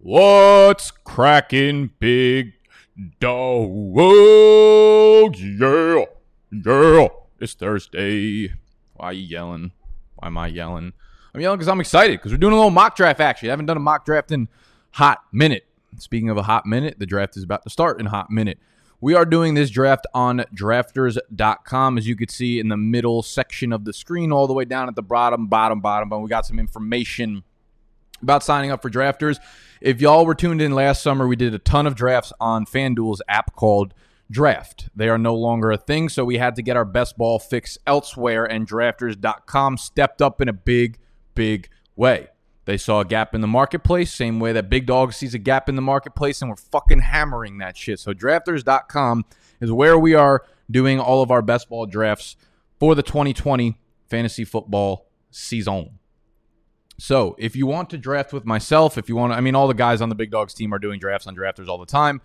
What's cracking, big dog? Oh, yeah, yeah. It's Thursday. Why are you yelling? Why am I yelling? I'm yelling because I'm excited because we're doing a little mock draft, actually. I haven't done a mock draft in hot minute. Speaking of a hot minute, the draft is about to start in a hot minute. We are doing this draft on drafters.com, as you can see in the middle section of the screen, all the way down at the bottom. But we got some information about signing up for Drafters. If y'all were tuned in last summer, we did a ton of drafts on FanDuel's app called Draft. They are no longer a thing, so we had to get our best ball fix elsewhere, and Drafters.com stepped up in a big, big way. They saw a gap in the marketplace, same way that Big Dog sees a gap in the marketplace, and we're fucking hammering that shit. So Drafters.com is where we are doing all of our best ball drafts for the 2020 fantasy football season. So if you want to draft with myself, if you want to, I mean, all the guys on the Big Dogs team are doing drafts on Drafters all the time.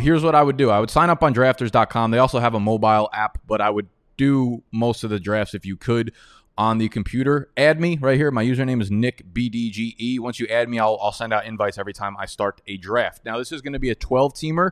Here's what I would do. I would sign up on drafters.com. They also have a mobile app, but I would do most of the drafts if you could on the computer. Add me right here. My username is NickBDGE. Once you add me, I'll send out invites every time I start a draft. Now, this is going to be a 12-teamer.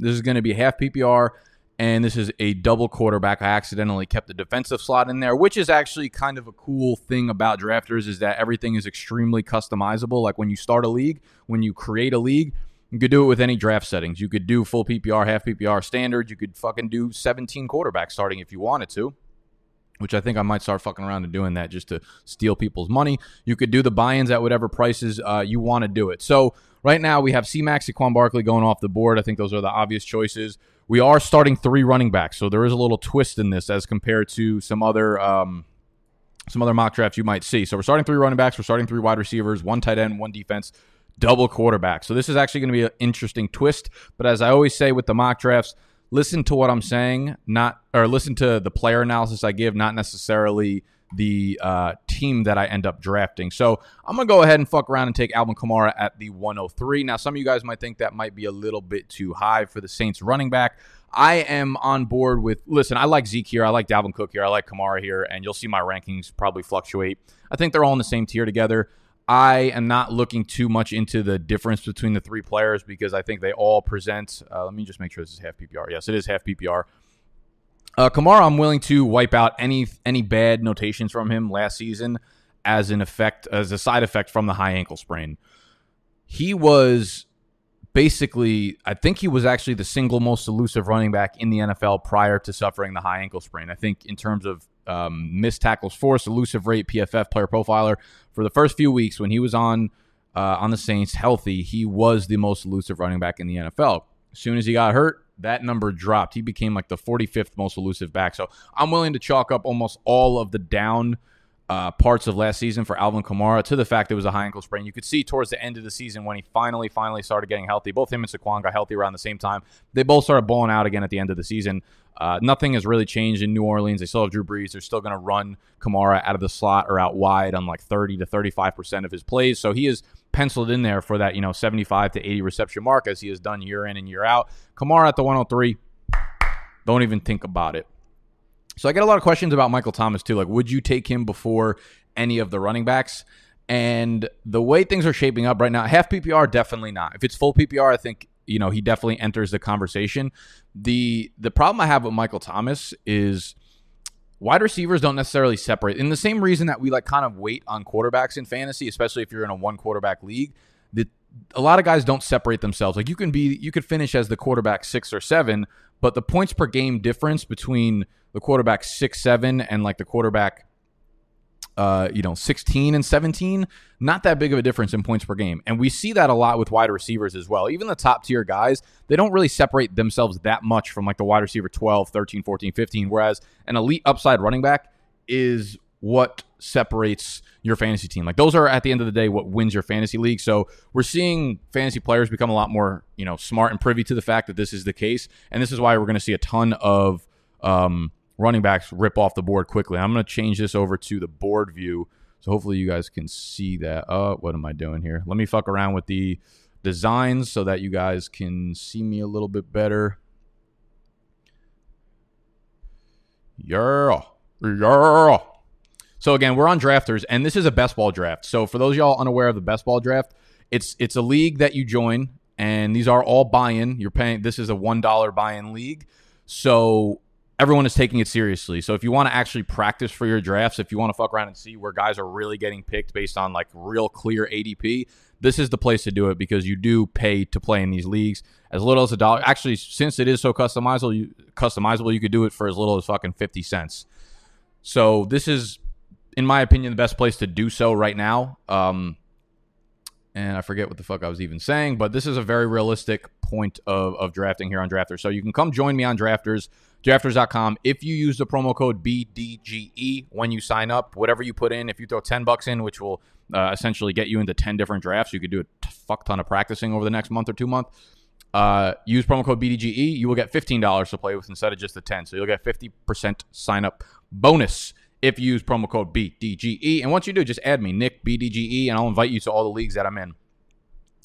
This is going to be half PPR, and this is a double quarterback. I accidentally kept the defensive slot in there, which is actually kind of a cool thing about Drafters is that everything is extremely customizable. Like when you start a league, when you create a league, you could do it with any draft settings. You could do full PPR, half PPR, standard. You could fucking do 17 quarterbacks starting if you wanted to, which I think I might start fucking around and doing that just to steal people's money. You could do the buy-ins at whatever prices you want to do it. So right now we have C-Max, Saquon Barkley going off the board. I think those are the obvious choices. We are starting three running backs, so there is a little twist in this as compared to some other mock drafts you might see. So we're starting three running backs, we're starting three wide receivers, one tight end, one defense, double quarterback. So this is actually going to be an interesting twist. But as I always say with the mock drafts, listen to what I'm saying, listen to the player analysis I give, not necessarily the team that I end up drafting. So I'm going to go ahead and fuck around and take Alvin Kamara at the 103. Now, some of you guys might think that might be a little bit too high for the Saints running back. I am on board with, listen, I like Zeke here. I like Dalvin Cook here. I like Kamara here. And you'll see my rankings probably fluctuate. I think they're all in the same tier together. I am not looking too much into the difference between the three players because I think they all present. Let me just make sure this is half PPR. Yes, it is half PPR. Kamara, I'm willing to wipe out any bad notations from him last season as a side effect from the high ankle sprain. He was basically, I think he was actually the single most elusive running back in the NFL prior to suffering the high ankle sprain. I think in terms of missed tackles forced, elusive rate, PFF player profiler, for the first few weeks when he was on the Saints healthy, he was the most elusive running back in the NFL. As soon as he got hurt, that number dropped. He became like the 45th most elusive back. So I'm willing to chalk up almost all of the down parts of last season for Alvin Kamara to the fact it was a high ankle sprain. You could see towards the end of the season when he finally started getting healthy. Both him and Saquon got healthy around the same time. They both started balling out again at the end of the season. Nothing has really changed in New Orleans. They still have Drew Brees. They're still going to run Kamara out of the slot or out wide on like 30 to 35% of his plays. So he is penciled in there for that, 75 to 80 reception mark as he has done year in and year out. Kamara at the 103, don't even think about it. So I get a lot of questions about Michael Thomas too. Like, would you take him before any of the running backs? And the way things are shaping up right now, half PPR, definitely not. If it's full PPR, I think he definitely enters the conversation. The problem I have with Michael Thomas is wide receivers don't necessarily separate. In the same reason that we like kind of wait on quarterbacks in fantasy, especially if you're in a one quarterback league, a lot of guys don't separate themselves. Like you could finish as the quarterback 6 or 7, but the points per game difference between the quarterback 6, 7 and like the quarterback 16 and 17, not that big of a difference in points per game. And we see that a lot with wide receivers as well. Even the top tier guys, they don't really separate themselves that much from like the wide receiver 12, 13, 14, 15, whereas an elite upside running back is what separates your fantasy team. Like those are at the end of the day what wins your fantasy league. So we're seeing fantasy players become a lot more, smart and privy to the fact that this is the case. And this is why we're going to see a ton of running backs rip off the board quickly. I'm going to change this over to the board view, so hopefully you guys can see that. What am I doing here? Let me fuck around with the designs so that you guys can see me a little bit better. Yeah. So again, we're on Drafters, and this is a best ball draft. So for those of y'all unaware of the best ball draft, It's a league that you join, and these are all buy-in. You're paying. This is a $1 buy-in league, so everyone is taking it seriously. So if you want to actually practice for your drafts, if you want to fuck around and see where guys are really getting picked based on like real clear ADP, this is the place to do it, because you do pay to play in these leagues as little as a dollar. Actually, since it is so customizable, you could do it for as little as fucking 50 cents. So this is, in my opinion, the best place to do so right now. And I forget what the fuck I was even saying, but this is a very realistic point of drafting here on Drafters. So you can come join me on Drafters, drafters.com. If you use the promo code BDGE when you sign up, whatever you put in, if you throw $10 in, which will essentially get you into 10 different drafts, you could do a fuck ton of practicing over the next month or 2 months. Use promo code BDGE. You will get $15 to play with instead of just the 10. So you'll get 50% sign up bonus if you use promo code BDGE. And once you do, just add me, Nick BDGE, and I'll invite you to all the leagues that I'm in.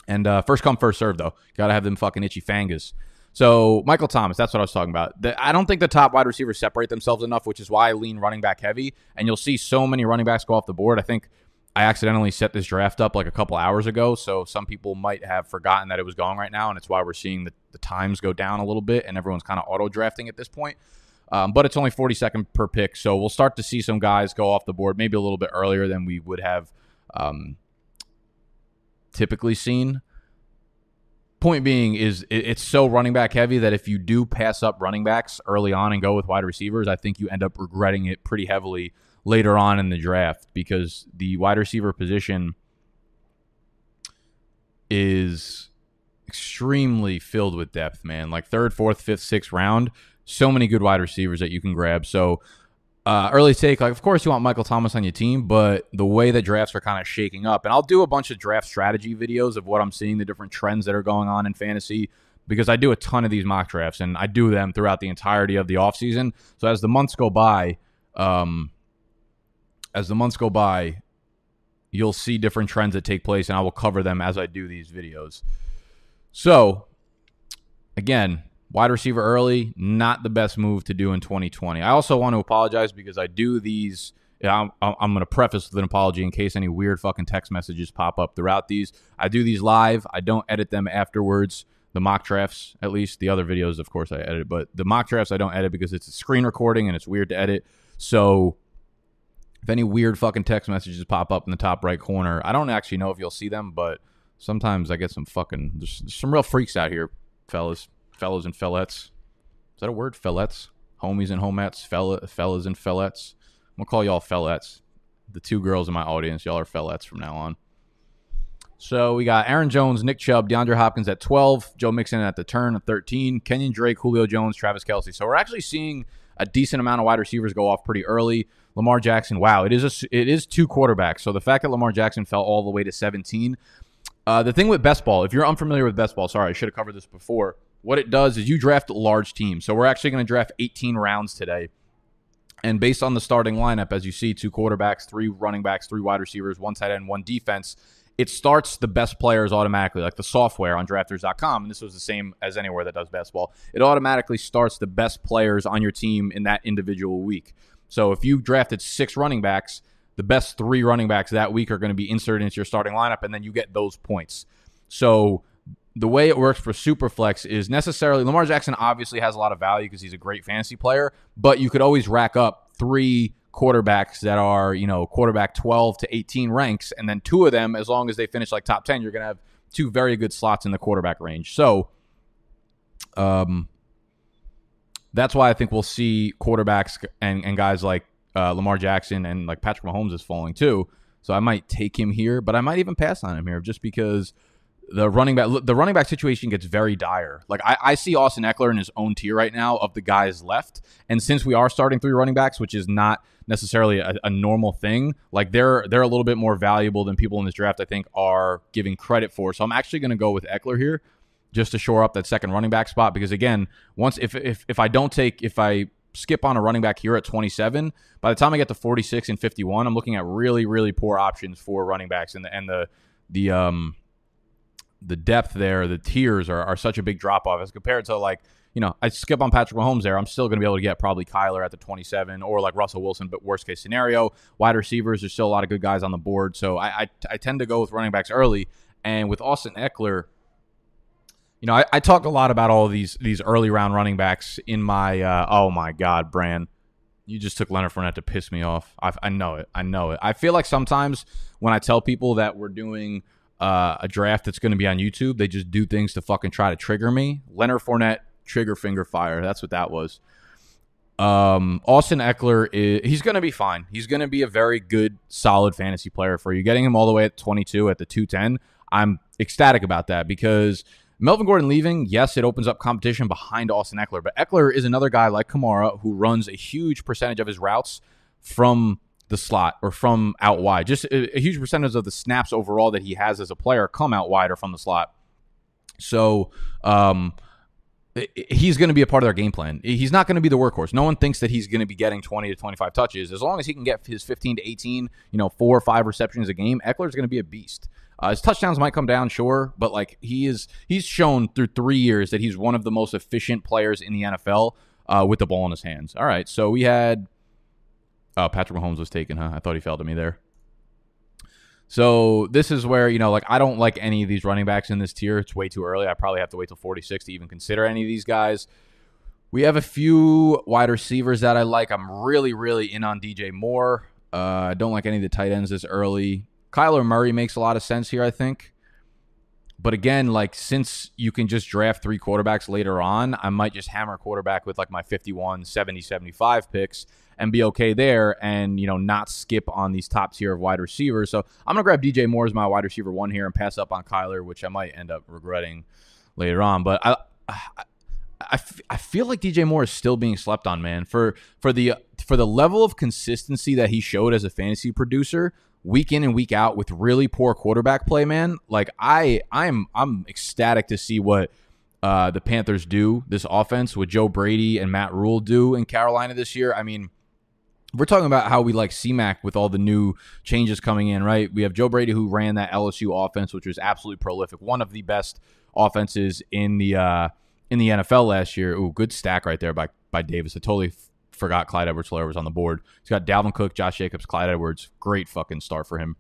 And first come, first serve, though. Got to have them fucking itchy fingers. So Michael Thomas, that's what I was talking about. I don't think the top wide receivers separate themselves enough, which is why I lean running back heavy. And you'll see so many running backs go off the board. I think I accidentally set this draft up like a couple hours ago, so some people might have forgotten that it was going right now, and it's why we're seeing the times go down a little bit, and everyone's kind of auto-drafting at this point. But it's only 42nd per pick, so we'll start to see some guys go off the board maybe a little bit earlier than we would have typically seen. Point being is it's so running back heavy that if you do pass up running backs early on and go with wide receivers, I think you end up regretting it pretty heavily later on in the draft, because the wide receiver position is extremely filled with depth, man. Like third, fourth, fifth, sixth round, so many good wide receivers that you can grab. So early take, like, of course you want Michael Thomas on your team, but the way that drafts are kind of shaking up, and I'll do a bunch of draft strategy videos of what I'm seeing, the different trends that are going on in fantasy, because I do a ton of these mock drafts, and I do them throughout the entirety of the offseason. So as the months go by, you'll see different trends that take place, and I will cover them as I do these videos. So, again, wide receiver early, not the best move to do in 2020. I also want to apologize because I do these. I'm going to preface with an apology in case any weird fucking text messages pop up throughout these. I do these live. I don't edit them afterwards. The mock drafts, at least. The other videos, of course, I edit. But the mock drafts I don't edit because it's a screen recording and it's weird to edit. So if any weird fucking text messages pop up in the top right corner, I don't actually know if you'll see them, but sometimes I get some fucking, there's some real freaks out here, fellas and fellettes. Is that a word? Fellettes? Homies and homettes, fellas and fellettes. I'm going to call y'all fellettes. The two girls in my audience, y'all are fellettes from now on. So we got Aaron Jones, Nick Chubb, DeAndre Hopkins at 12, Joe Mixon at the turn at 13, Kenyon Drake, Julio Jones, Travis Kelce. So we're actually seeing a decent amount of wide receivers go off pretty early. Lamar Jackson, wow, it is two quarterbacks. So the fact that Lamar Jackson fell all the way to 17. The thing with best ball, if you're unfamiliar with best ball, sorry, I should have covered this before. What it does is you draft large teams. So we're actually going to draft 18 rounds today. And based on the starting lineup, as you see, two quarterbacks, three running backs, three wide receivers, one tight end, one defense, it starts the best players automatically, like the software on drafters.com. And this was the same as anywhere that does best ball. It automatically starts the best players on your team in that individual week. So if you drafted 6 running backs, the best 3 running backs that week are going to be inserted into your starting lineup, and then you get those points. So the way it works for Superflex is necessarily Lamar Jackson obviously has a lot of value because he's a great fantasy player, but you could always rack up 3 quarterbacks that are, you know, quarterback 12 to 18 ranks, and then 2 of them, as long as they finish like top 10, you're going to have 2 very good slots in the quarterback range. So that's why I think we'll see quarterbacks and guys like Lamar Jackson and like Patrick Mahomes is falling too. So I might take him here, but I might even pass on him here just because the running back situation gets very dire. Like I see Austin Ekeler in his own tier right now of the guys left. And since we are starting 3 running backs, which is not necessarily a normal thing, like they're a little bit more valuable than people in this draft, I think, are giving credit for. So I'm actually going to go with Ekeler here just to shore up that second running back spot. Because again, once if I skip on a running back here at 27, by the time I get to 46 and 51, I'm looking at really, really poor options for running backs, and the depth there, the tiers are such a big drop off as compared to, like, you know, I skip on Patrick Mahomes there, I'm still going to be able to get probably Kyler at the 27 or like Russell Wilson, but worst case scenario. Wide receivers, there's still a lot of good guys on the board. So I tend to go with running backs early. And with Austin Ekeler, you know, I talk a lot about all these early round running backs in my oh my God, Bran, you just took Leonard Fournette to piss me off. I know it. I feel like sometimes when I tell people that we're doing a draft that's going to be on YouTube, they just do things to fucking try to trigger me. Leonard Fournette, trigger finger fire. That's what that was. Austin Ekeler, he's going to be fine. He's going to be a very good, solid fantasy player for you. Getting him all the way at 22 at the 210, I'm ecstatic about that because Melvin Gordon leaving, yes, it opens up competition behind Austin Ekeler, but Ekeler is another guy like Kamara who runs a huge percentage of his routes from the slot or from out wide. Just a huge percentage of the snaps overall that he has as a player come out wide or from the slot. So he's going to be a part of their game plan. He's not going to be the workhorse. No one thinks that he's going to be getting 20 to 25 touches. As long as he can get his 15 to 18, you know, 4 or 5 receptions a game, Ekeler's going to be a beast. His touchdowns might come down, sure, but like he's shown through 3 years that he's one of the most efficient players in the NFL with the ball in his hands. All right, so we had Patrick Mahomes was taken, huh? I thought he fell to me there. So this is where, you know, like I don't like any of these running backs in this tier. It's way too early. I probably have to wait till 46 to even consider any of these guys. We have a few wide receivers that I like. I'm really, really in on DJ Moore. I don't like any of the tight ends this early. Kyler Murray makes a lot of sense here, I think. But again, like since you can just draft 3 quarterbacks later on, I might just hammer quarterback with like my 51, 70, 75 picks and be okay there and, you know, not skip on these top tier of wide receivers. So I'm going to grab DJ Moore as my wide receiver 1 here and pass up on Kyler, which I might end up regretting later on. But I feel like DJ Moore is still being slept on, man. For the level of consistency that he showed as a fantasy producer week in and week out with really poor quarterback play, man. Like I'm ecstatic to see what the Panthers do this offense, what Joe Brady and Matt Rule do in Carolina this year. I mean, we're talking about how we like CMAC with all the new changes coming in, right? We have Joe Brady who ran that LSU offense, which was absolutely prolific. One of the best offenses in the NFL last year. Ooh, good stack right there by Davis. I totally forgot Clyde Edwards was on the board. He's got Dalvin Cook, Josh Jacobs, Clyde Edwards. Great fucking start for him.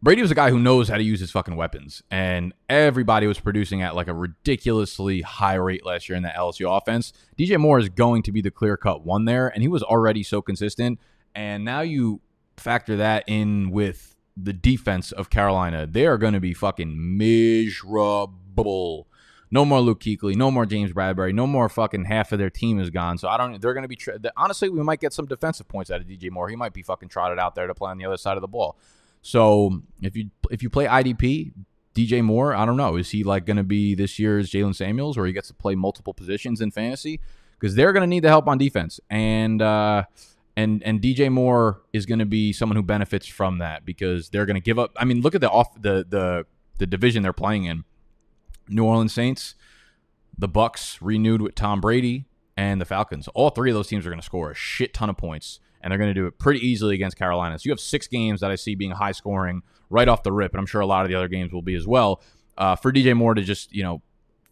Brady was a guy who knows how to use his fucking weapons, and everybody was producing at like a ridiculously high rate last year in that LSU offense. DJ Moore is going to be the clear-cut one there, and he was already so consistent, and now you factor that in with the defense of Carolina. They are going to be fucking miserable. No more Luke Kuechly, no more James Bradbury, no more fucking half of their team is gone. So they're going to be, honestly, we might get some defensive points out of DJ Moore. He might be fucking trotted out there to play on the other side of the ball. So if you play IDP, DJ Moore, I don't know. Is he like going to be this year's Jalen Samuels where he gets to play multiple positions in fantasy? Because they're going to need the help on defense. And DJ Moore is going to be someone who benefits from that because they're going to give up. I mean, look at the division they're playing in. New Orleans Saints, the Bucs renewed with Tom Brady, and the Falcons. All 3 of those teams are going to score a shit ton of points, and they're going to do it pretty easily against Carolina. So you have 6 games that I see being high scoring right off the rip, and I'm sure a lot of the other games will be as well. For DJ Moore to just, you know,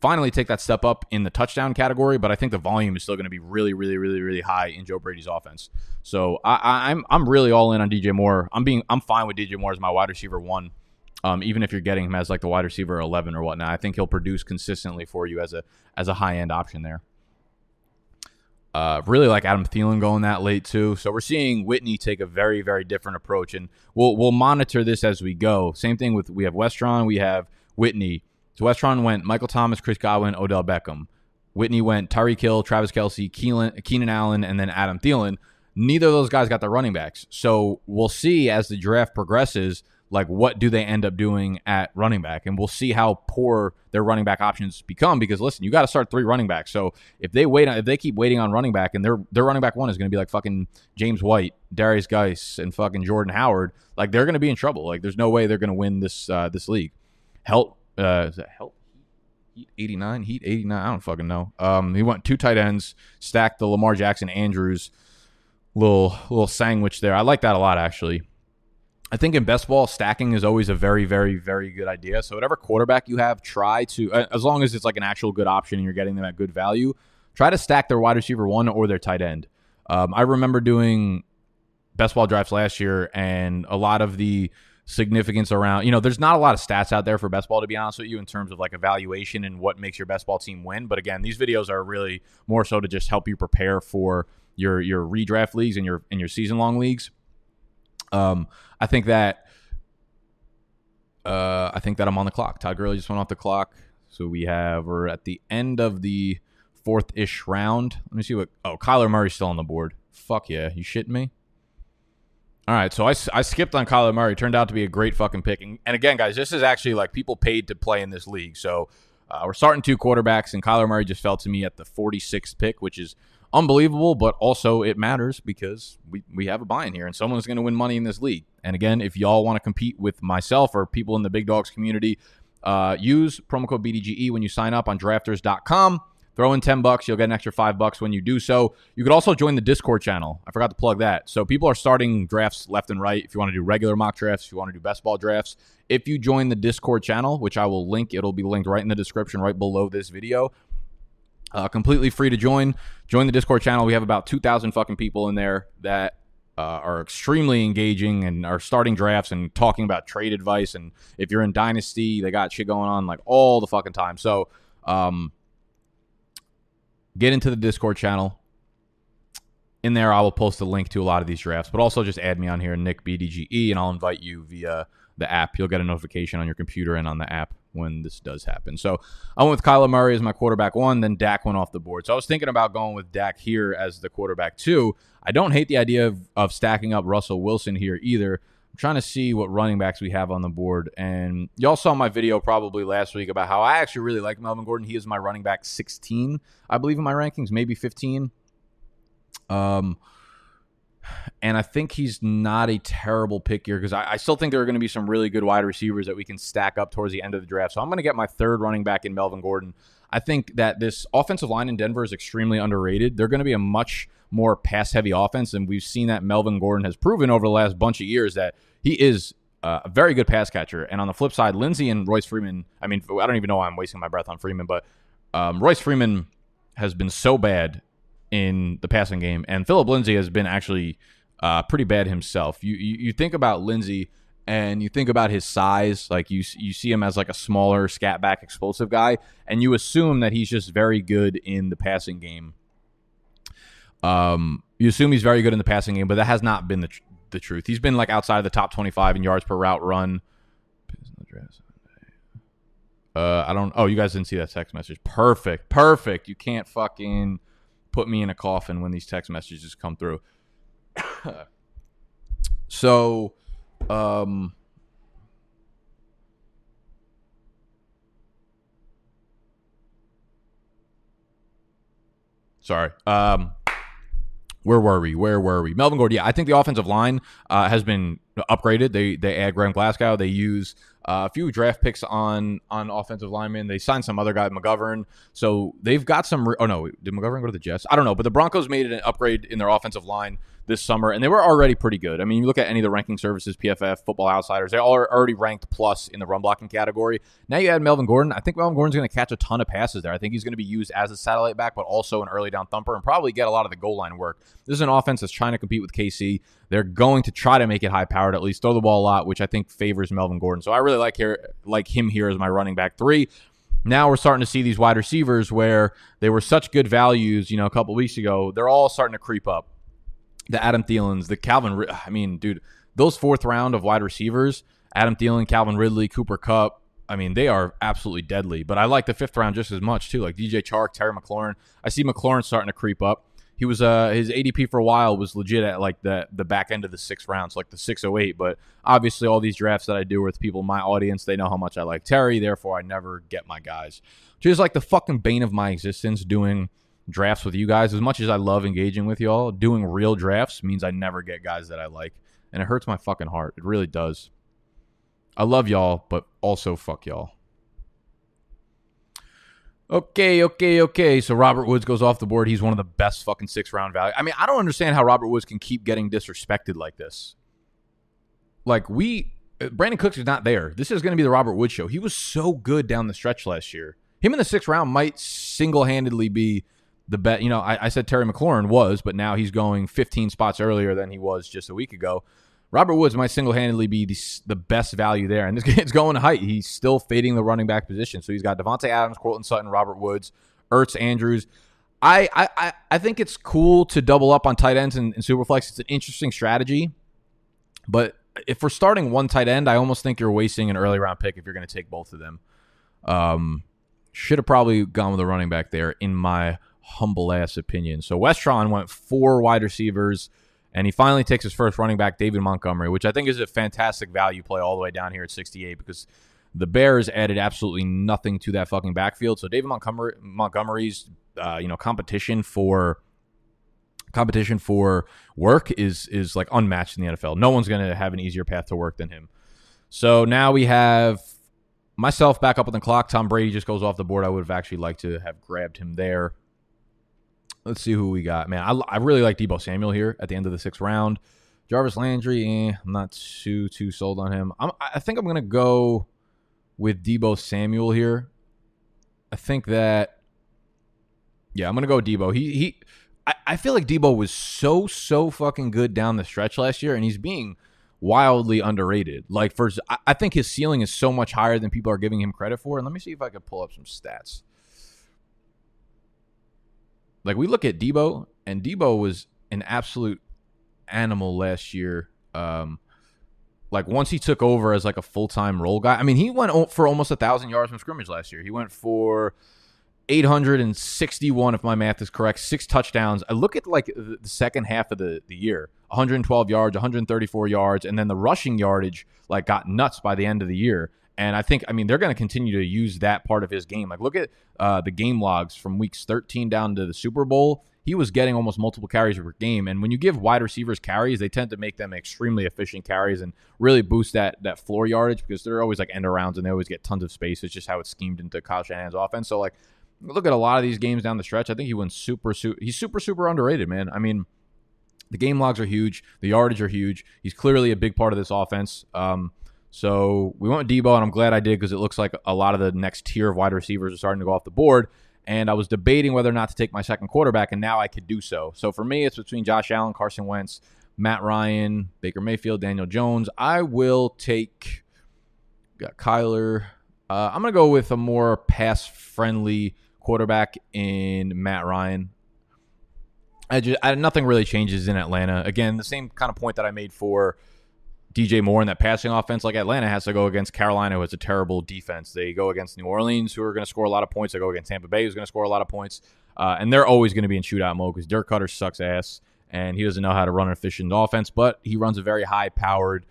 finally take that step up in the touchdown category, but I think the volume is still going to be really, really, really, really high in Joe Brady's offense. So I'm really all in on DJ Moore. I'm fine with DJ Moore as my wide receiver 1. Even if you're getting him as like the wide receiver 11 or whatnot, I think he'll produce consistently for you as a high end option there. Really like Adam Thielen going that late too. So we're seeing Whitney take a very, very different approach, and we'll monitor this as we go. Same thing with we have Westron, we have Whitney. So Westron went Michael Thomas, Chris Godwin, Odell Beckham. Whitney went Tyreek Hill, Travis Kelce, Keenan Allen, and then Adam Thielen. Neither of those guys got the running backs. So we'll see as the draft progresses. Like, what do they end up doing at running back? And we'll see how poor their running back options become because, listen, you got to start 3 running backs. So if they keep waiting on running back and their running back 1 is going to be like fucking James White, Darius Geis, and fucking Jordan Howard, like, they're going to be in trouble. Like, there's no way they're going to win this league. Heat 89? I don't fucking know. He went 2 tight ends, stacked the Lamar Jackson, Andrews, little sandwich there. I like that a lot, actually. I think in best ball, stacking is always a very, very, very good idea. So whatever quarterback you have, try to, as long as it's like an actual good option and you're getting them at good value, try to stack their wide receiver 1 or their tight end. I remember doing best ball drafts last year, and a lot of the significance around, you know, there's not a lot of stats out there for best ball, to be honest with you, in terms of like evaluation and what makes your best ball team win. But again, these videos are really more so to just help you prepare for your redraft leagues and your season long leagues. I think that I'm on the clock. Todd Gurley just went off the clock. So we're at the end of the fourth-ish round. Let me see Kyler Murray's still on the board. Fuck yeah. You shitting me? All right, so I skipped on Kyler Murray. Turned out to be a great fucking pick. And again, guys, this is actually like people paid to play in this league. So we're starting two quarterbacks, and Kyler Murray just fell to me at the 46th pick, which is unbelievable, but also it matters because we have a buy-in here, and someone's going to win money in this league. And again, if y'all want to compete with myself or people in the Big Dogs community, use promo code BDGE when you sign up on drafters.com. Throw in $10. You'll get an extra $5 when you do so. You could also join the Discord channel. I forgot to plug that. So people are starting drafts left and right. If you want to do regular mock drafts, if you want to do best ball drafts, if you join the Discord channel, which I will link, it'll be linked right in the description right below this video. Completely free to join. Join the Discord channel. We have about 2,000 fucking people in there that are extremely engaging and are starting drafts and talking about trade advice. And if you're in Dynasty, they got shit going on like all the fucking time. So, get into the Discord channel. In there, I will post a link to a lot of these drafts, but also just add me on here, Nick BDGE, and I'll invite you via the app. You'll get a notification on your computer and on the app when this does happen. So I went with Kyler Murray as my quarterback one, then Dak went off the board. So I was thinking about going with Dak here as the quarterback two. I don't hate the idea of stacking up Russell Wilson here either. I'm trying to see what running backs we have on the board. And y'all saw my video probably last week about how I actually really like Melvin Gordon. He is my running back 16, I believe, in my rankings, maybe 15. And I think he's not a terrible pick here because I still think there are going to be some really good wide receivers that we can stack up towards the end of the draft. So I'm going to get my third running back in Melvin Gordon. I think that this offensive line in Denver is extremely underrated. They're going to be a much more pass-heavy offense, and we've seen that Melvin Gordon has proven over the last bunch of years that he is a very good pass catcher. And on the flip side, Lindsey and Royce Freeman, I mean, I don't even know why I'm wasting my breath on Freeman, but Royce Freeman has been so bad in the passing game, and Philip Lindsay has been actually pretty bad himself. You think about Lindsey, and you think about his size, like you see him as like a smaller scat back explosive guy, and you assume that he's just very good in the passing game. You assume he's very good in the passing game, but that has not been the truth. He's been like outside of the top 25 in yards per route run. You guys didn't see that text message. Perfect. You can't fucking put me in a coffin when these text messages come through. So, sorry. Where were we? Melvin Gordon. Yeah, I think the offensive line has been upgraded. They add Graham Glasgow. They use a few draft picks on offensive linemen. They signed some other guy, McGovern. So they've got some. Did McGovern go to the Jets? I don't know. But the Broncos made an upgrade in their offensive line this summer, and they were already pretty good. I mean, you look at any of the ranking services, PFF, Football Outsiders, they are already ranked plus in the run blocking category. Now you add Melvin Gordon. I think Melvin Gordon's going to catch a ton of passes there. I think he's going to be used as a satellite back, but also an early down thumper and probably get a lot of the goal line work. This is an offense that's trying to compete with KC. They're going to try to make it high-powered, at least throw the ball a lot, which I think favors Melvin Gordon. So I really like him here as my running back three. Now we're starting to see these wide receivers where they were such good values, you know, a couple weeks ago. They're all starting to creep up. The Adam Thielens, the Calvin, I mean, dude, those fourth round of wide receivers, Adam Thielen, Calvin Ridley, Cooper Kupp, I mean, they are absolutely deadly. But I like the fifth round just as much, too, like DJ Chark, Terry McLaurin. I see McLaurin starting to creep up. He was his ADP for a while was legit at like the back end of the sixth round, so like the 608. But obviously all these drafts that I do with people in my audience, they know how much I like Terry. Therefore, I never get my guys. Just like the fucking bane of my existence doing drafts with you guys. As much as I love engaging with y'all, doing real drafts means I never get guys that I like, and it hurts my fucking heart. It really does. I love y'all, but also fuck y'all. Okay. So Robert Woods goes off the board. He's one of the best fucking sixth-round value. I mean, I don't understand how Robert Woods can keep getting disrespected like this. Like, Brandon Cooks is not there. This is going to be the Robert Woods show. He was so good down the stretch last year. Him in the sixth round might single-handedly be the best. You know, I said Terry McLaurin was, but now he's going 15 spots earlier than he was just a week ago. Robert Woods might single-handedly be the best value there. And this kid's going to height. He's still fading the running back position. So he's got Devontae Adams, Cortland Sutton, Robert Woods, Ertz, Andrews. I think it's cool to double up on tight ends and Superflex. It's an interesting strategy. But if we're starting one tight end, I almost think you're wasting an early round pick if you're going to take both of them. Should have probably gone with a running back there, in my humble ass opinion. So Westron went 4 wide receivers, and he finally takes his first running back, David Montgomery, which I think is a fantastic value play all the way down here at 68, because the Bears added absolutely nothing to that fucking backfield. So David Montgomery's competition for work is like unmatched in the NFL. No one's going to have an easier path to work than him. So now we have myself back up on the clock. Tom Brady just goes off the board. I would have actually liked to have grabbed him there. Let's see who we got. Man, I really like Debo Samuel here at the end of the 6th round. Jarvis Landry, I'm not too sold on him. I think I'm going to go with Debo Samuel here. I think that, yeah, I'm going to go with Debo. I feel like Debo was so fucking good down the stretch last year, and he's being wildly underrated. Like, first, I think his ceiling is so much higher than people are giving him credit for. And let me see if I can pull up some stats. Like, we look at Debo, and Debo was an absolute animal last year. Like, once he took over as like a full-time role guy, I mean, he went for almost 1,000 yards from scrimmage last year. He went for 861, if my math is correct, 6 touchdowns. I look at like the second half of the year, 112 yards, 134 yards, and then the rushing yardage like got nuts by the end of the year. And I think, I mean, they're going to continue to use that part of his game. Like, look at the game logs from weeks 13 down to the Super Bowl. He was getting almost multiple carries per game. And when you give wide receivers carries, they tend to make them extremely efficient carries and really boost that floor yardage, because they're always like end arounds and they always get tons of space. It's just how it's schemed into Kyle Shanahan's offense. So, like, look at a lot of these games down the stretch. I think he went he's super underrated, man. I mean, the game logs are huge. The yardage are huge. He's clearly a big part of this offense. So we went with Debo, and I'm glad I did, because it looks like a lot of the next tier of wide receivers are starting to go off the board. And I was debating whether or not to take my second quarterback, and now I could do so. So for me, it's between Josh Allen, Carson Wentz, Matt Ryan, Baker Mayfield, Daniel Jones. I will take Kyler. I'm going to go with a more pass-friendly quarterback in Matt Ryan. Nothing really changes in Atlanta. Again, the same kind of point that I made for DJ Moore in that passing offense. Like, Atlanta has to go against Carolina, who has a terrible defense. They go against New Orleans, who are going to score a lot of points. They go against Tampa Bay, who's going to score a lot of points. And they're always going to be in shootout mode, because Dirk Cutter sucks ass, and he doesn't know how to run an efficient offense, but he runs a very high-powered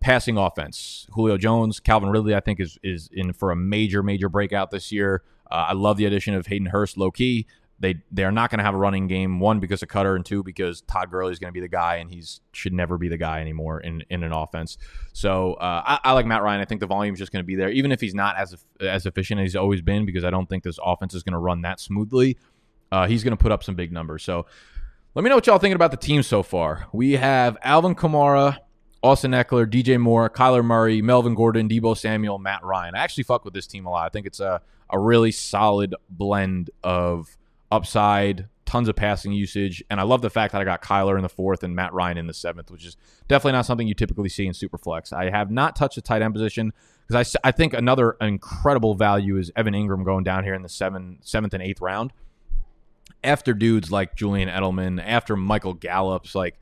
passing offense. Julio Jones, Calvin Ridley, I think is in for a major breakout this year. I love the addition of Hayden Hurst, low-key. They're not going to have a running game, 1, because of Cutter, and 2, because Todd Gurley is going to be the guy, and he should never be the guy anymore in an offense. So I like Matt Ryan. I think the volume is just going to be there, even if he's not as efficient as he's always been, because I don't think this offense is going to run that smoothly. He's going to put up some big numbers. So let me know what y'all thinking about the team so far. We have Alvin Kamara, Austin Ekeler, DJ Moore, Kyler Murray, Melvin Gordon, Debo Samuel, Matt Ryan. I actually fuck with this team a lot. I think it's a really solid blend of upside, tons of passing usage, and I love the fact that I got Kyler in the 4th and Matt Ryan in the 7th, which is definitely not something you typically see in Superflex. I have not touched the tight end position, because I think another incredible value is Evan Ingram going down here in the 7th and 8th round. After dudes like Julian Edelman, after Michael Gallups, like,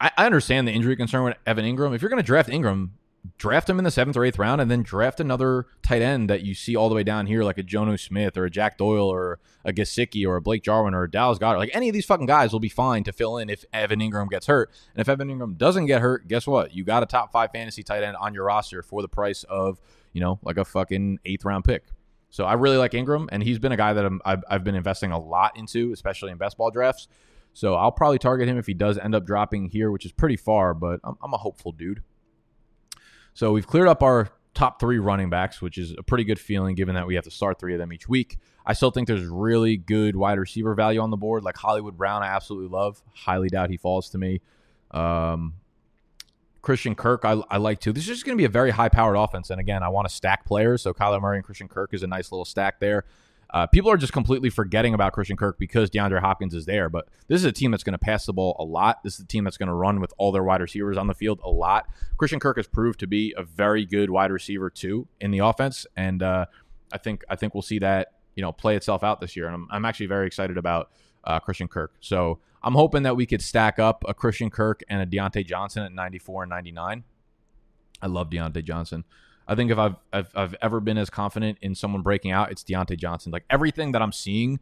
I understand the injury concern with Evan Ingram. If you're going to draft Ingram, draft him in the 7th or 8th round, and then draft another tight end that you see all the way down here, like a Jonnu Smith or a Jack Doyle or a Gesicki or a Blake Jarwin or a Dallas Goedert. Like, any of these fucking guys will be fine to fill in if Evan Ingram gets hurt. And if Evan Ingram doesn't get hurt, guess what? You got a top 5 fantasy tight end on your roster for the price of, like a fucking 8th round pick. So I really like Ingram, and he's been a guy that I've been investing a lot into, especially in best ball drafts. So I'll probably target him if he does end up dropping here, which is pretty far, but I'm a hopeful dude. So we've cleared up our top 3 running backs, which is a pretty good feeling, given that we have to start 3 of them each week. I still think there's really good wide receiver value on the board. Like Hollywood Brown, I absolutely love. Highly doubt he falls to me. Christian Kirk, I like too. This is just going to be a very high-powered offense. And again, I want to stack players. So Kyler Murray and Christian Kirk is a nice little stack there. People are just completely forgetting about Christian Kirk because DeAndre Hopkins is there, but this is a team that's going to pass the ball a lot. This is a team that's going to run with all their wide receivers on the field a lot. Christian Kirk has proved to be a very good wide receiver too in the offense, and I think we'll see that, you know, play itself out this year. And I'm actually very excited about Christian Kirk. So I'm hoping that we could stack up a Christian Kirk and a Diontae Johnson at 94 and 99. I love Diontae Johnson. I think if I've ever been as confident in someone breaking out, it's Diontae Johnson. Like, everything that I'm seeing,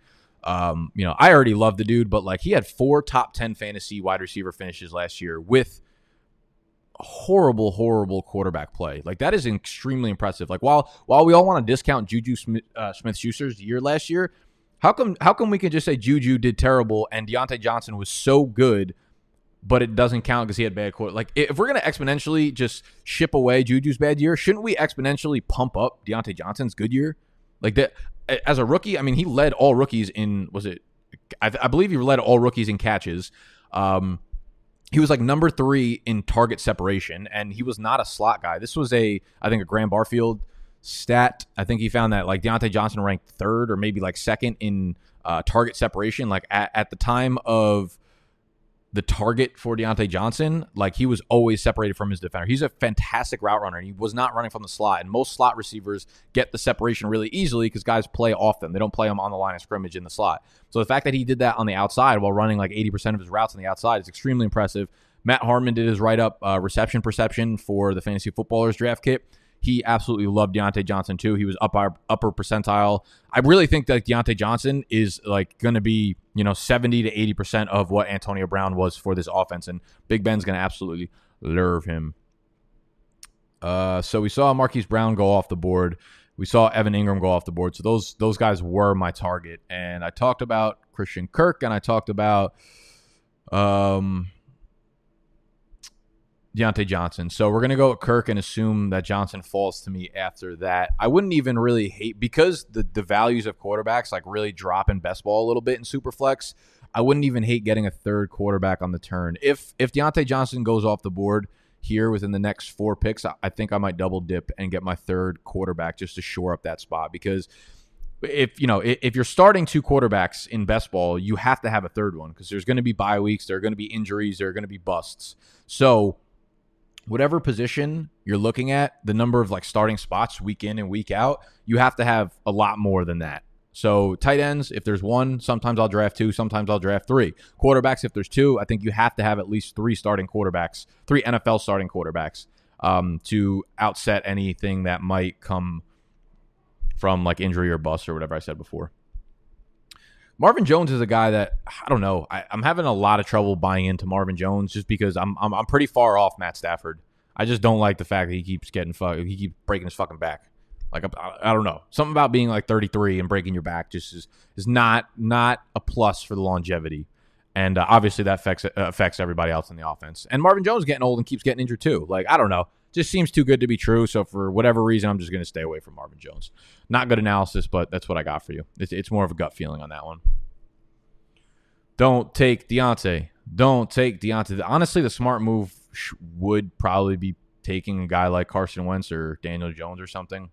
you know, I already love the dude, but like, he had 4 top 10 fantasy wide receiver finishes last year with horrible quarterback play. Like, that is extremely impressive. Like, while we all want to discount Juju Smith-Schuster's year last year, how come we can just say Juju did terrible and Diontae Johnson was so good, but it doesn't count because he had bad quarterback? Like, if we're going to exponentially just ship away Juju's bad year, shouldn't we exponentially pump up Diontae Johnson's good year? Like, that as a rookie, I mean, he led all rookies in, was it? I believe he led all rookies in catches. He was like number 3 in target separation, and he was not a slot guy. This was I think a Graham Barfield stat. I think he found that like Diontae Johnson ranked 3rd or maybe like 2nd in target separation. Like at the time of the target for Diontae Johnson, like, he was always separated from his defender. He's a fantastic route runner, and he was not running from the slot. And most slot receivers get the separation really easily because guys play off them. They don't play them on the line of scrimmage in the slot. So the fact that he did that on the outside while running like 80% of his routes on the outside is extremely impressive. Matt Harmon did his write-up reception perception for the Fantasy Footballers draft kit. He absolutely loved Diontae Johnson too. He was upper percentile. I really think that Diontae Johnson is like going to be, you know, 70 to 80% of what Antonio Brown was for this offense, and Big Ben's going to absolutely love him. So we saw Marquise Brown go off the board. We saw Evan Ingram go off the board. So those guys were my target, and I talked about Christian Kirk, and I talked about Diontae Johnson. So we're going to go with Kirk and assume that Johnson falls to me after that. I wouldn't even really hate, because the values of quarterbacks like really drop in best ball a little bit in Superflex. I wouldn't even hate getting a 3rd quarterback on the turn. If Diontae Johnson goes off the board here within the next 4 picks, I think I might double dip and get my 3rd quarterback just to shore up that spot, because if you're starting 2 quarterbacks in best ball, you have to have a 3rd one, because there's going to be bye weeks, there are going to be injuries, there are going to be busts. So whatever position you're looking at, the number of like starting spots week in and week out, you have to have a lot more than that. So tight ends, if there's one, sometimes I'll draft 2, sometimes I'll draft 3. Quarterbacks, if there's 2, I think you have to have at least 3 starting quarterbacks, 3 NFL starting quarterbacks to outset anything that might come from like injury or bust or whatever I said before. Marvin Jones is a guy that, I don't know, I'm having a lot of trouble buying into Marvin Jones just because I'm pretty far off Matt Stafford. I just don't like the fact that he keeps breaking his fucking back. Like, I don't know, something about being like 33 and breaking your back just is not a plus for the longevity. And obviously that affects everybody else in the offense. And Marvin Jones getting old and keeps getting injured too. Like, I don't know, just seems too good to be true. So for whatever reason, I'm just going to stay away from Marvin Jones. Not good analysis, but that's what I got for you. It's more of a gut feeling on that one. Don't take Diontae. Honestly, the smart move would probably be taking a guy like Carson Wentz or Daniel Jones or something.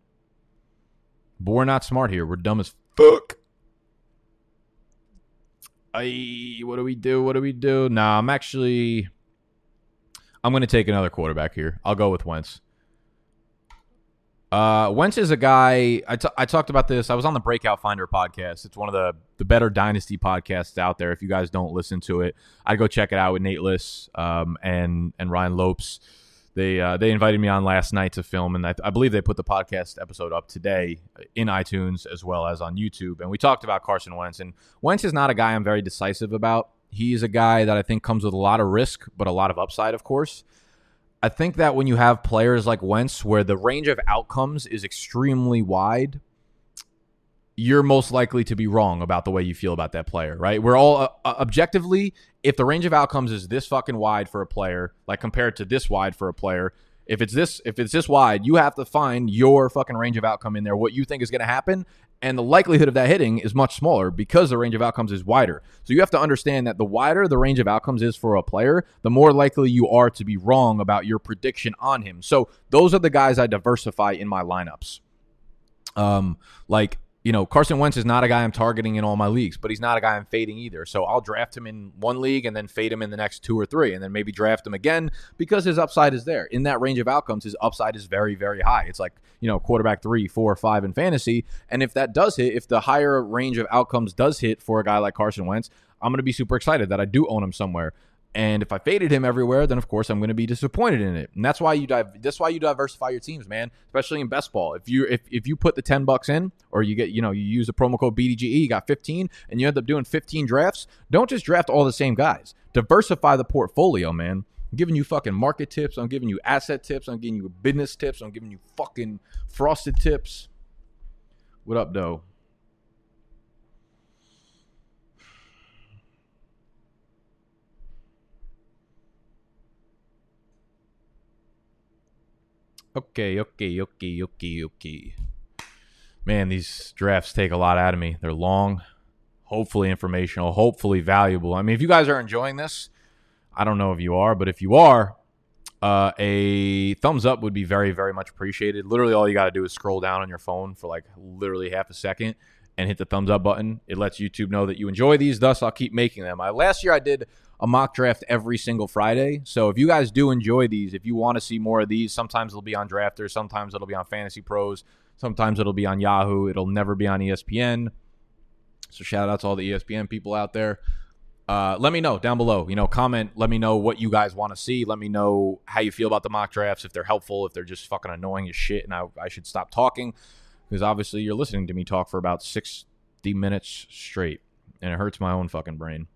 But we're not smart here. We're dumb as fuck. What do we do? Nah, I'm going to take another quarterback here. I'll go with Wentz. Wentz is a guy, I talked about this. I was on the Breakout Finder podcast. It's one of the better dynasty podcasts out there. If you guys don't listen to it, I'd go check it out with Nate Liss and Ryan Lopes. They invited me on last night to film, and I believe they put the podcast episode up today in iTunes as well as on YouTube. And we talked about Carson Wentz, and Wentz is not a guy I'm very decisive about. He's a guy that I think comes with a lot of risk, but a lot of upside, of course. I think that when you have players like Wentz, where the range of outcomes is extremely wide, you're most likely to be wrong about the way you feel about that player, right? We're all objectively, if the range of outcomes is this fucking wide for a player, like compared to this wide for a player, if it's this wide, you have to find your fucking range of outcome in there, what you think is going to happen. And the likelihood of that hitting is much smaller because the range of outcomes is wider. So you have to understand that the wider the range of outcomes is for a player, the more likely you are to be wrong about your prediction on him. So those are the guys I diversify in my lineups. you know, Carson Wentz is not a guy I'm targeting in all my leagues, but he's not a guy I'm fading either. So I'll draft him in one league and then fade him in the next two or three, and then maybe draft him again because his upside is there. In that range of outcomes, his upside is very, very high. It's like, you know, quarterback 3, 4, 5 in fantasy. And if that does hit, if the higher range of outcomes does hit for a guy like Carson Wentz, I'm going to be super excited that I do own him somewhere. And if I faded him everywhere, then of course I'm going to be disappointed in it. And that's why you diversify your teams, man. Especially in best ball. If you put the $10 in, or you get, you know, you use the promo code BDGE, you got 15, and you end up doing 15 drafts. Don't just draft all the same guys. Diversify the portfolio, man. I'm giving you fucking market tips. I'm giving you asset tips. I'm giving you business tips. I'm giving you fucking frosted tips. What up, though? Okay. Man, these drafts take a lot out of me. They're long, hopefully informational, hopefully valuable. I mean, if you guys are enjoying this, I don't know if you are, but if you are, a thumbs up would be very, very much appreciated. Literally all you got to do is scroll down on your phone for like literally half a second and hit the thumbs up button. It lets YouTube know that you enjoy these, thus I'll keep making them. Last year I did a mock draft every single Friday. So if you guys do enjoy these, if you want to see more of these, sometimes it'll be on Drafters, sometimes it'll be on Fantasy Pros, sometimes it'll be on Yahoo. It'll never be on ESPN. So shout out to all the ESPN people out there. Let me know down below, you know, comment, let me know what you guys want to see. Let me know how you feel about the mock drafts, if they're helpful, if they're just fucking annoying as shit and I should stop talking, because obviously you're listening to me talk for about 60 minutes straight and it hurts my own fucking brain.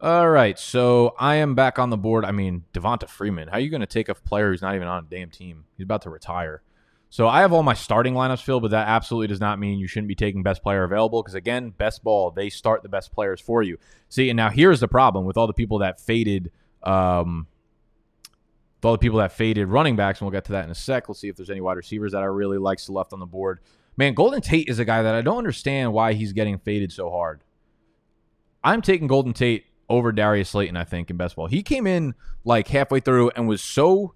All right, so I am back on the board. I mean, Devonta Freeman. How are you going to take a player who's not even on a damn team? He's about to retire. So I have all my starting lineups filled, but that absolutely does not mean you shouldn't be taking best player available because, again, best ball, they start the best players for you. See, and now here's the problem with all the people that faded running backs, and we'll get to that in a sec. Let's see if there's any wide receivers that I really like to left on the board. Man, Golden Tate is a guy that I don't understand why he's getting faded so hard. I'm taking Golden Tate over Darius Slayton, I think, in best ball. He came in like halfway through and was so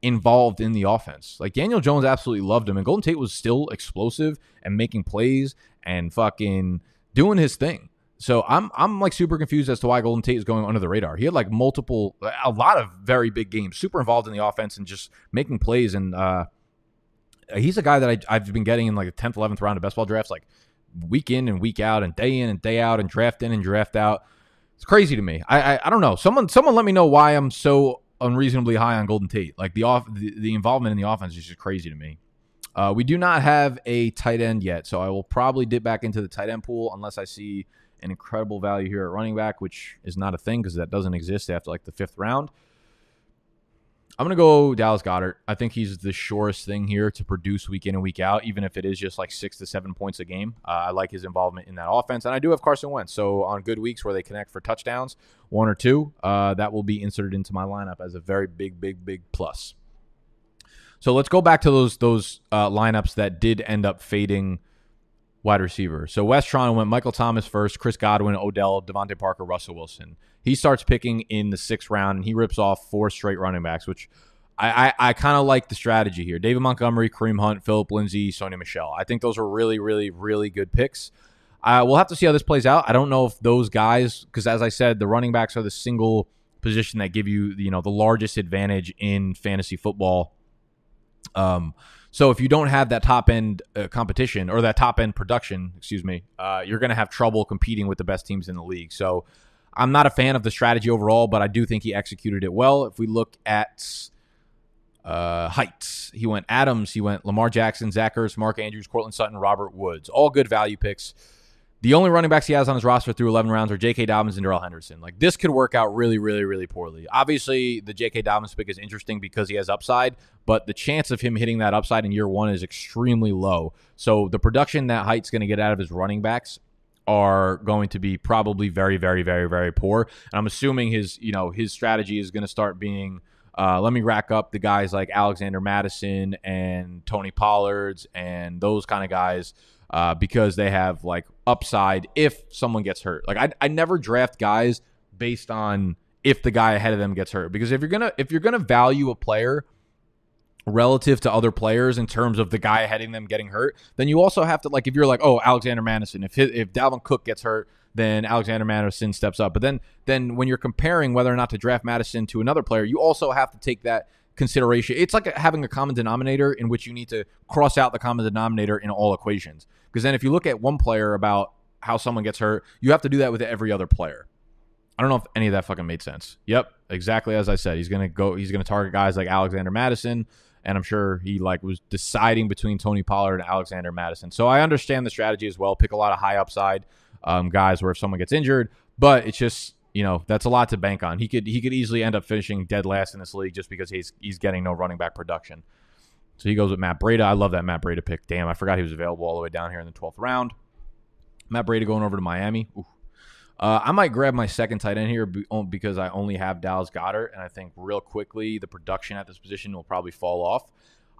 involved in the offense. Like, Daniel Jones absolutely loved him, and Golden Tate was still explosive and making plays and fucking doing his thing. So I'm like super confused as to why Golden Tate is going under the radar. He had like a lot of very big games, super involved in the offense and just making plays. And he's a guy that I've been getting in like the 10th, 11th round of best ball drafts, like week in and week out and day in and day out and draft in and draft out. It's crazy to me. I don't know. Someone let me know why I'm so unreasonably high on Golden Tate. Like the involvement in the offense is just crazy to me. We do not have a tight end yet, so I will probably dip back into the tight end pool unless I see an incredible value here at running back, which is not a thing because that doesn't exist after like the 5th round. I'm going to go Dallas Goedert. I think he's the surest thing here to produce week in and week out, even if it is just like 6 to 7 points a game. I like his involvement in that offense. And I do have Carson Wentz. So on good weeks where they connect for touchdowns, 1 or 2, that will be inserted into my lineup as a very big, big, big plus. So let's go back to those lineups that did end up fading wide receiver. So Westron went Michael Thomas first, Chris Godwin, Odell, Devontae Parker, Russell Wilson. He starts picking in the 6th round, and he rips off 4 straight running backs, which I kind of like the strategy here. David Montgomery, Kareem Hunt, Phillip Lindsay, Sony Michel. I think those are really, really, really good picks. We'll have to see how this plays out. I don't know if those guys, because as I said, the running backs are the single position that give you, you know, the largest advantage in fantasy football. So if you don't have that top-end competition or that top-end production, you're going to have trouble competing with the best teams in the league. So I'm not a fan of the strategy overall, but I do think he executed it well. If we look at heights, he went Adams, he went Lamar Jackson, Zach Ertz, Mark Andrews, Cortland Sutton, Robert Woods. All good value picks. The only running backs he has on his roster through 11 rounds are J.K. Dobbins and Darrell Henderson. Like, this could work out really, really, really poorly. Obviously, the J.K. Dobbins pick is interesting because he has upside, but the chance of him hitting that upside in year one is extremely low. So the production that Height's going to get out of his running backs are going to be probably very, very, very, very poor. And I'm assuming his strategy is going to start being, let me rack up the guys like Alexander Madison and Tony Pollards and those kind of guys, because they have like upside if someone gets hurt. Like I never draft guys based on if the guy ahead of them gets hurt, because if you're gonna value a player relative to other players in terms of the guy heading them getting hurt, then you also have to, like, if you're like, oh, Alexander Madison, if Dalvin Cook gets hurt, then Alexander Madison steps up. But then when you're comparing whether or not to draft Madison to another player, you also have to take that consideration. It's like having a common denominator in which you need to cross out the common denominator in all equations. Because then if you look at one player about how someone gets hurt, you have to do that with every other player. I don't know if any of that fucking made sense. Yep, exactly as I said. He's going to target guys like Alexander Madison. And I'm sure he was deciding between Tony Pollard and Alexander Madison. So I understand the strategy as well. Pick a lot of high upside guys where if someone gets injured, but it's just, that's a lot to bank on. He could easily end up finishing dead last in this league just because he's getting no running back production. So he goes with Matt Breida. I love that Matt Breida pick. Damn, I forgot he was available all the way down here in the 12th round. Matt Breida going over to Miami. Ooh. I might grab my second tight end here because I only have Dallas Goedert, and I think real quickly the production at this position will probably fall off.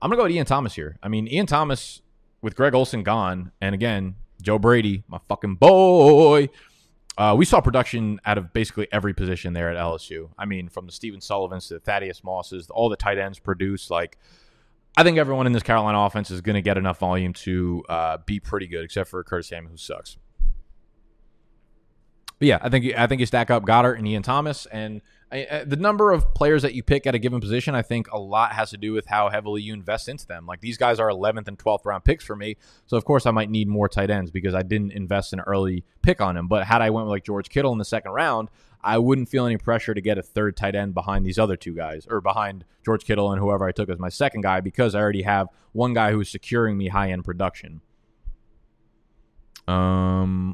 I'm going to go with Ian Thomas here. I mean, Ian Thomas with Greg Olsen gone, and again, Joe Brady, my fucking boy. We saw production out of basically every position there at LSU. I mean, from the Steven Sullivans to the Thaddeus Mosses, all the tight ends produced. I think everyone in this Carolina offense is going to get enough volume to be pretty good, except for Curtis Samuel, who sucks. But yeah, I think you stack up Goddard and Ian Thomas, and the number of players that you pick at a given position, I think a lot has to do with how heavily you invest into them. Like, these guys are 11th and 12th round picks for me, so of course I might need more tight ends because I didn't invest an early pick on them. But had I went with George Kittle in the second round, I wouldn't feel any pressure to get a third tight end behind these other two guys, or behind George Kittle and whoever I took as my second guy, because I already have one guy who is securing me high end production.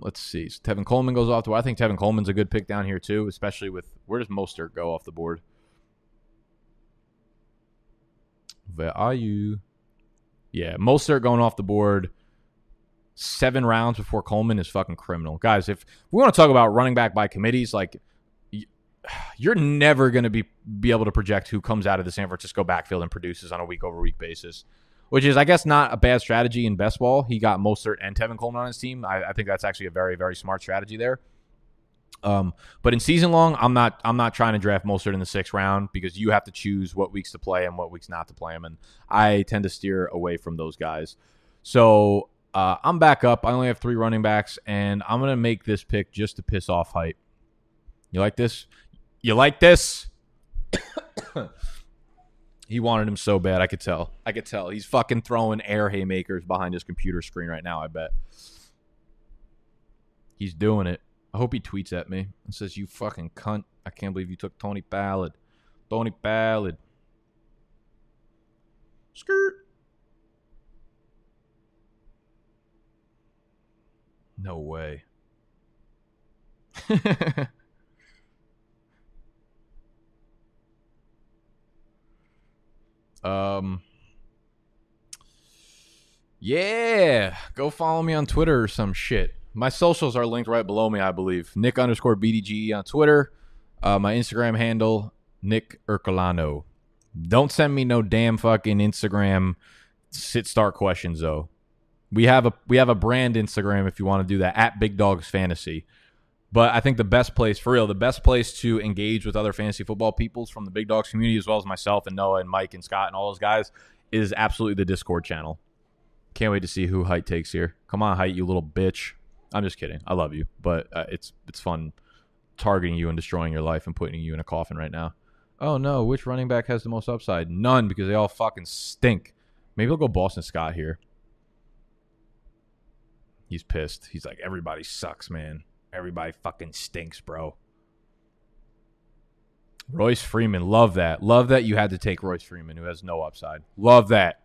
Let's see. So Tevin Coleman goes off the board. I think Tevin Coleman's a good pick down here too, especially with, where does Mostert go off the board? Where are you? Yeah, Mostert going off the board 7 rounds before Coleman is fucking criminal. Guys, if we want to talk about running back by committees, you're never going to be able to project who comes out of the San Francisco backfield and produces on a week-over-week basis. Which is, I guess, not a bad strategy in best ball. He got Mostert and Tevin Coleman on his team. I think that's actually a very, very smart strategy there. But in season long, I'm not trying to draft Mostert in the 6th round because you have to choose what weeks to play and what weeks not to play him. And I tend to steer away from those guys. So I'm back up. I only have 3 running backs, and I'm going to make this pick just to piss off hype. You like this? You like this? He wanted him so bad, I could tell. He's fucking throwing air haymakers behind his computer screen right now, I bet. He's doing it. I hope he tweets at me and says, you fucking cunt. I can't believe you took Tony Pollard. Tony Pollard. Skirt. No way. Yeah, go follow me on Twitter or some shit. My socials are linked right below me, I believe. Nick_BDGE on Twitter. My Instagram handle, Nick Ercolano. Don't send me no damn fucking Instagram sit-start questions, though. We have a brand Instagram if you want to do that, at Big Dogs Fantasy. But I think the best place to engage with other fantasy football peoples from the Big Dogs community, as well as myself and Noah and Mike and Scott and all those guys, is absolutely the Discord channel. Can't wait to see who Height takes here. Come on, Height, you little bitch. I'm just kidding. I love you. But it's fun targeting you and destroying your life and putting you in a coffin right now. Oh, no. Which running back has the most upside? None, because they all fucking stink. Maybe I'll go Boston Scott here. He's pissed. He's like, everybody sucks, man. Everybody fucking stinks, bro. Royce Freeman. Love that. Love that you had to take Royce Freeman, who has no upside. Love that.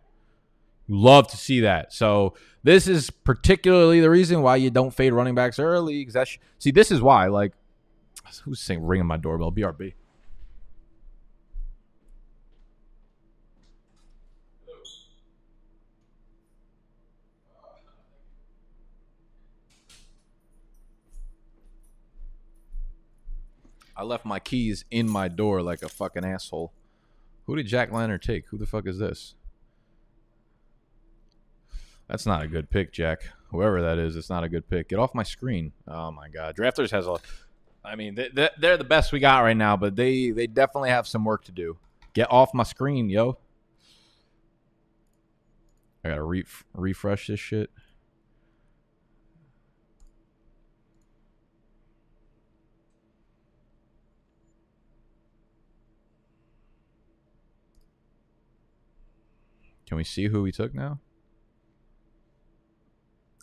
Love to see that. So this is particularly the reason why you don't fade running backs early. See, this is why. Who's saying ringing my doorbell? BRB. I left my keys in my door like a fucking asshole. Who did Jack Leonard take? Who the fuck is this? That's not a good pick, Jack. Whoever that is, it's not a good pick. Get off my screen. Oh, my God. Drafters has a... I mean, they're the best we got right now, but they definitely have some work to do. Get off my screen, yo. I gotta refresh this shit. Can we see who we took now?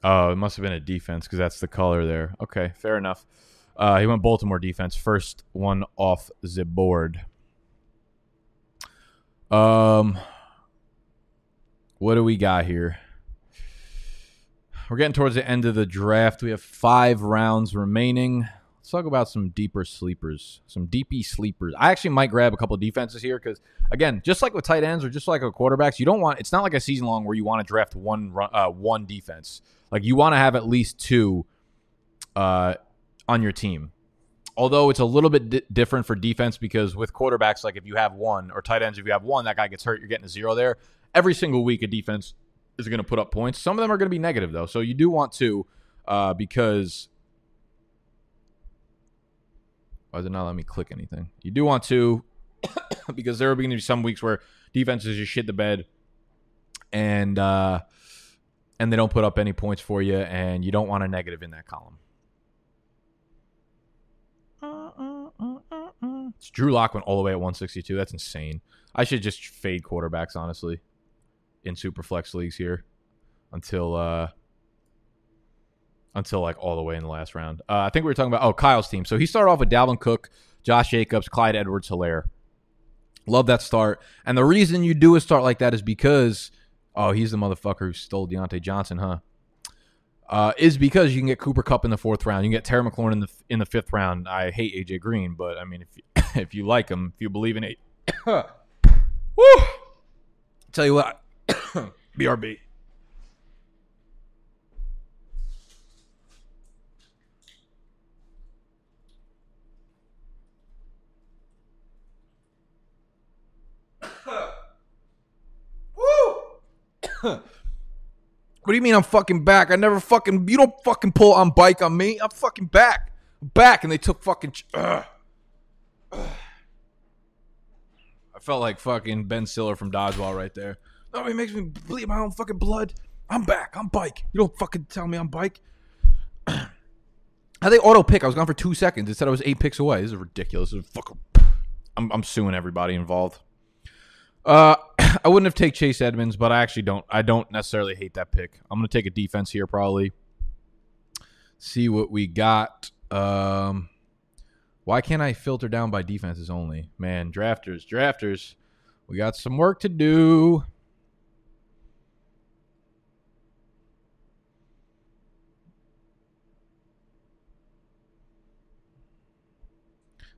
Oh, it must have been a defense because that's the color there. Okay, fair enough. He went Baltimore defense. First one off the board. What do we got here? We're getting towards the end of the draft. We have 5 rounds remaining. Let's talk about some deeper sleepers, some DP sleepers. I actually might grab a couple of defenses here because, again, just like with tight ends or just like with quarterbacks, you don't want. It's not like a season long where you want to draft one defense. Like you want to have at least 2 on your team. Although it's a little bit different for defense because with quarterbacks, like if you have 1 or tight ends, if you have 1, that guy gets hurt, you're getting a 0 there. Every single week, a defense is going to put up points. Some of them are going to be negative, though. So you do want to because – why did it not let me click anything? You do want to because there are going to be some weeks where defenses just shit the bed and they don't put up any points for you, and you don't want a negative in that column. Drew Lock went all the way at 162. That's insane. I should just fade quarterbacks, honestly, in super flex leagues here until like all the way in the last round. I think we were talking about Kyle's team. So he started off with Dalvin Cook, Josh Jacobs, Clyde Edwards, Hilaire. Love that start. And the reason you do a start like that is because he's the motherfucker who stole Diontae Johnson, huh? Is because you can get Cooper Kupp in the 4th round. You can get Terry McLaurin in the 5th round. I hate AJ Green, but I mean, if you like him, if you believe in it, woo! Tell you what, BRB. Woo! What do you mean I'm fucking back? I never fucking... You don't fucking pull on bike on me. I'm fucking back. And they took fucking... I felt like fucking Ben Stiller from Dodgeball right there. Nobody makes me bleed my own fucking blood. I'm back. I'm bike. You don't fucking tell me I'm bike. How'd they auto-pick? I was gone for 2 seconds. It said I was 8 picks away. This is ridiculous. This is fucking... I'm suing everybody involved. I wouldn't have taken Chase Edmonds, but I actually don't. I don't necessarily hate that pick. I'm going to take a defense here probably. See what we got. Why can't I filter down by defenses only? Man, drafters. We got some work to do.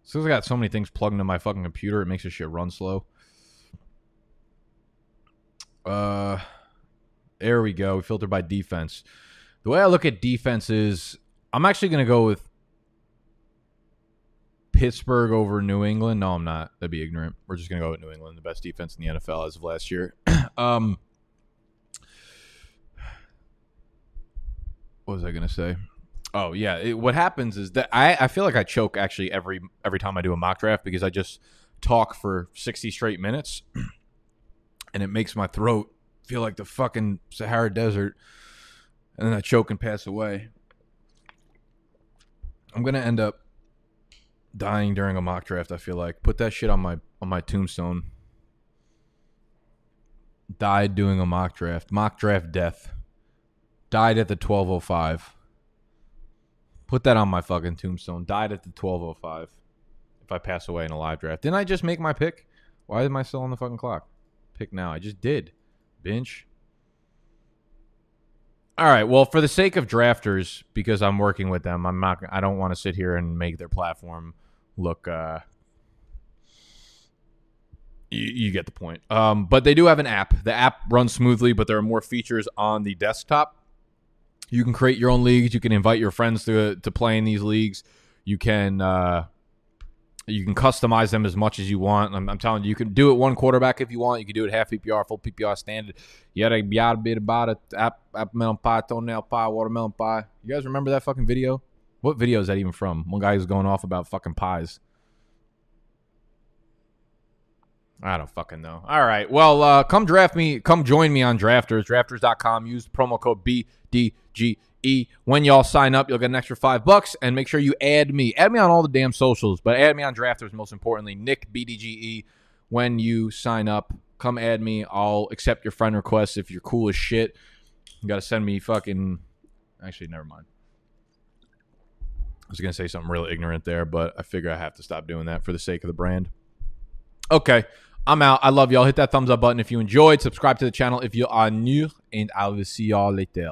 Since I got so many things plugged into my fucking computer, it makes this shit run slow. There we go. We filter by defense. The way I look at defense is I'm actually going to go with Pittsburgh over New England. No, I'm not. That'd be ignorant. We're just going to go with New England, the best defense in the NFL as of last year. What was I going to say? Oh, yeah. What happens is that I feel like I choke actually every time I do a mock draft because I just talk for 60 straight minutes. And it makes my throat feel like the fucking Sahara Desert. And then I choke and pass away. I'm going to end up dying during a mock draft, I feel like. Put that shit on my tombstone. Died doing a mock draft. Mock draft death. Died at the 12:05. Put that on my fucking tombstone. Died at the 12:05. If I pass away in a live draft. Didn't I just make my pick? Why am I still on the fucking clock? Pick now. I just did. Bench. All right. Well, for the sake of drafters, because I'm working with them, I don't want to sit here and make their platform look. You get the point. But they do have an app. The app runs smoothly, but there are more features on the desktop. You can create your own leagues. You can invite your friends to play in these leagues. You can customize them as much as you want. I'm telling you, you can do it one quarterback if you want. You can do it half PPR, full PPR, standard. Yada yada bit about it. Melon pie, toenail pie, watermelon pie. You guys remember that fucking video? What video is that even from? One guy was going off about fucking pies. I don't fucking know. All right. Well, come draft me. Come join me on Drafters, drafters.com. Use promo code BDGE. When y'all sign up, you'll get an extra $5. And make sure you add me. Add me on all the damn socials, but add me on Drafters, most importantly. Nick BDGE. When you sign up, come add me. I'll accept your friend requests if you're cool as shit. You got to send me fucking... Actually, never mind. I was going to say something really ignorant there, but I figure I have to stop doing that for the sake of the brand. Okay, I'm out. I love y'all. Hit that thumbs up button if you enjoyed. Subscribe to the channel if you are new, and I will see y'all later.